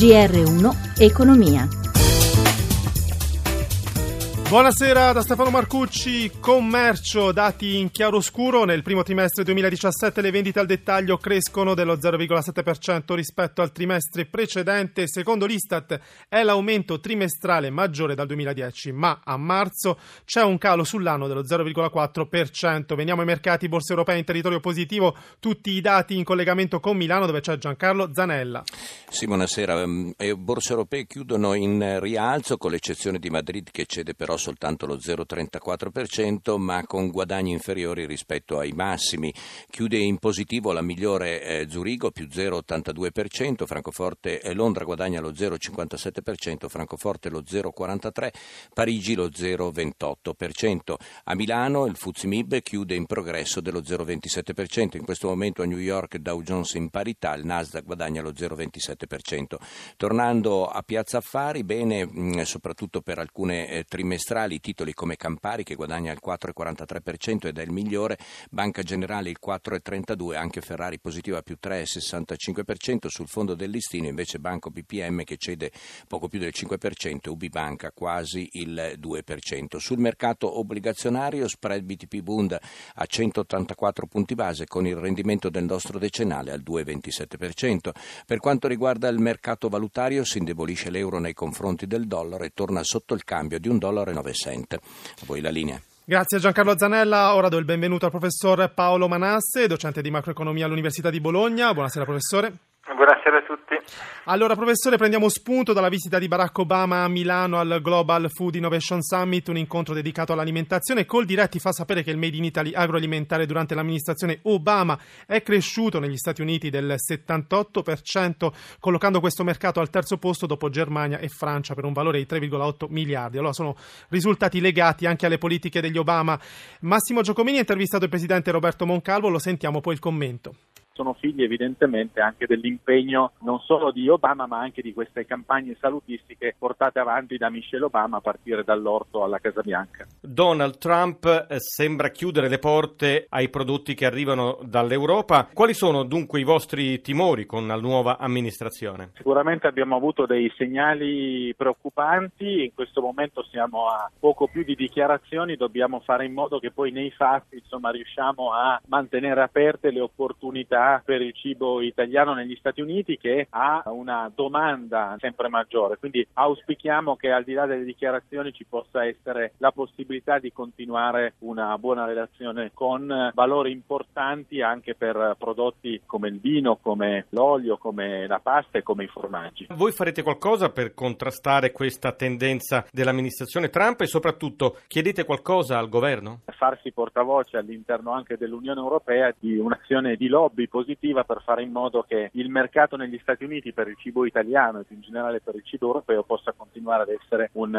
GR1 Economia. Buonasera da Stefano Marcucci. Commercio, dati in chiaroscuro. Nel primo trimestre 2017 le vendite al dettaglio crescono dello 0,7% rispetto al trimestre precedente. Secondo l'Istat è l'aumento trimestrale maggiore dal 2010, ma a marzo c'è un calo sull'anno dello 0,4%. Veniamo ai mercati, borse europee in territorio positivo. Tutti i dati in collegamento con Milano, dove c'è Giancarlo Zanella. Sì, buonasera. Borse europee chiudono in rialzo, con l'eccezione di Madrid che cede però soltanto lo 0,34%, ma con guadagni inferiori rispetto ai massimi. Chiude in positivo la migliore Zurigo, più 0,82%, Francoforte e Londra guadagna lo 0,57%, Francoforte lo 0,43%, Parigi lo 0,28%. A Milano il FTSE MIB chiude in progresso dello 0,27%, in questo momento a New York Dow Jones in parità, il Nasdaq guadagna lo 0,27%. Tornando a Piazza Affari, bene soprattutto per alcune trimestrali, titoli come Campari che guadagna il 4,43% ed è il migliore, Banca Generali il 4,32%, anche Ferrari positiva più 3,65%, sul fondo del listino invece Banco BPM che cede poco più del 5%, UbiBanca quasi il 2%. Sul mercato obbligazionario spread BTP Bund a 184 punti base con il rendimento del nostro decennale al 2,27%. Per quanto riguarda il mercato valutario si indebolisce l'euro nei confronti del dollaro e torna sotto il cambio di $1,09. A voi la linea. Grazie Giancarlo Zanella. Ora do il benvenuto al professor Paolo Manasse, docente di macroeconomia all'Università di Bologna. Buonasera professore. Buonasera a tutti. Allora professore, prendiamo spunto dalla visita di Barack Obama a Milano al Global Food Innovation Summit, un incontro dedicato all'alimentazione. Coldiretti fa sapere che il Made in Italy agroalimentare durante l'amministrazione Obama è cresciuto negli Stati Uniti del 78%, collocando questo mercato al terzo posto dopo Germania e Francia per un valore di 3,8 miliardi. Allora sono risultati legati anche alle politiche degli Obama. Massimo Giacomini ha intervistato il presidente Roberto Moncalvo, lo sentiamo poi il commento. Sono figli evidentemente anche dell'impegno non solo di Obama ma anche di queste campagne salutistiche portate avanti da Michelle Obama a partire dall'orto alla Casa Bianca. Donald Trump sembra chiudere le porte ai prodotti che arrivano dall'Europa. Quali sono dunque i vostri timori con la nuova amministrazione? Sicuramente abbiamo avuto dei segnali preoccupanti, in questo momento siamo a poco più di dichiarazioni, dobbiamo fare in modo che poi nei fatti riusciamo a mantenere aperte le opportunità per il cibo italiano negli Stati Uniti, che ha una domanda sempre maggiore, quindi auspichiamo che al di là delle dichiarazioni ci possa essere la possibilità di continuare una buona relazione con valori importanti anche per prodotti come il vino, come l'olio, come la pasta e come i formaggi. Voi farete qualcosa per contrastare questa tendenza dell'amministrazione Trump e soprattutto chiedete qualcosa al governo? Farsi portavoce all'interno anche dell'Unione Europea di un'azione di lobby positiva per fare in modo che il mercato negli Stati Uniti per il cibo italiano e in generale per il cibo europeo possa continuare ad essere un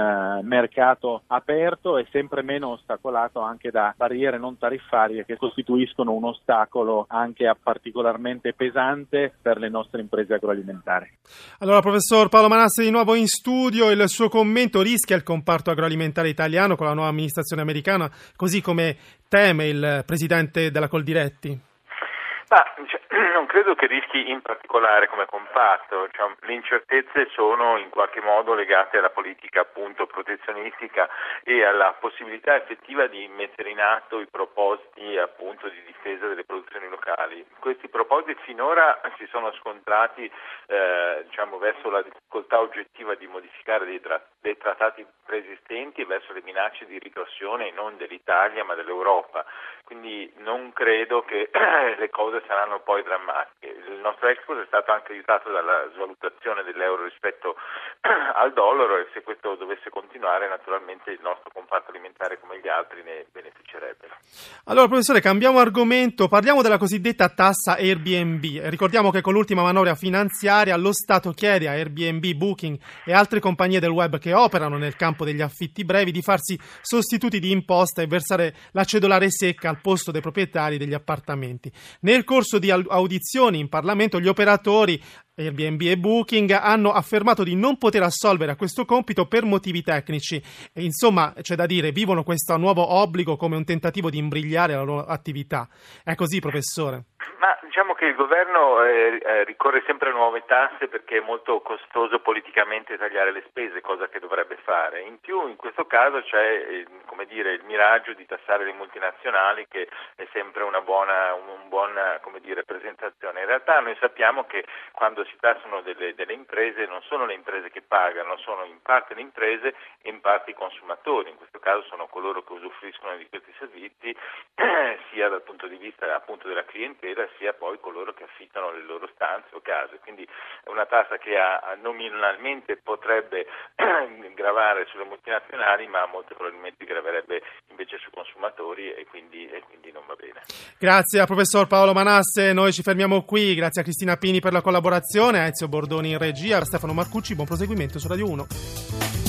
mercato aperto e sempre meno ostacolato anche da barriere non tariffarie che costituiscono un ostacolo anche particolarmente pesante per le nostre imprese agroalimentari. Allora professor Paolo Manasse di nuovo in studio, il suo commento. Rischia il comparto agroalimentare italiano con la nuova amministrazione americana, così come teme il presidente della Coldiretti? Ma non credo che rischi in particolare come comparto, le incertezze sono in qualche modo legate alla politica appunto protezionistica e alla possibilità effettiva di mettere in atto i propositi appunto di difesa delle produzioni locali. Questi propositi finora si sono scontrati verso la difficoltà oggettiva di modificare dei trattati preesistenti e verso le minacce di ritorsione non dell'Italia ma dell'Europa, quindi non credo che le cose saranno poi drammatiche. Il nostro export è stato anche aiutato dalla svalutazione dell'euro rispetto al dollaro e se questo dovesse continuare naturalmente il nostro comparto alimentare come gli altri ne beneficerebbero. Allora professore, cambiamo argomento, parliamo della cosiddetta tassa Airbnb. Ricordiamo che con l'ultima manovra finanziaria lo Stato chiede a Airbnb, Booking e altre compagnie del web che operano nel campo degli affitti brevi di farsi sostituti di imposta e versare la cedolare secca al posto dei proprietari degli appartamenti. Nel corso di audizioni in Parlamento gli operatori Airbnb e Booking hanno affermato di non poter assolvere a questo compito per motivi tecnici e insomma c'è da dire, vivono questo nuovo obbligo come un tentativo di imbrigliare la loro attività. È così professore? Ma diciamo che il governo ricorre sempre a nuove tasse perché è molto costoso politicamente tagliare le spese, cosa che dovrebbe fare. In più in questo caso c'è il miraggio di tassare le multinazionali, che è sempre una buona presentazione. In realtà noi sappiamo che quando si tassano delle imprese non sono le imprese che pagano, sono in parte le imprese e in parte i consumatori. In questo caso sono coloro che usufruiscono di questi servizi sia dal punto di vista appunto della clientela, sia poi coloro che affittano le loro stanze o case. Quindi è una tassa che nominalmente potrebbe gravare sulle multinazionali, ma molto probabilmente graverebbe invece sui consumatori e quindi non va bene. Grazie al professor Paolo Manasse, noi ci fermiamo qui. Grazie a Cristina Pini per la collaborazione, a Ezio Bordoni in regia, a Stefano Marcucci, buon proseguimento su Radio 1.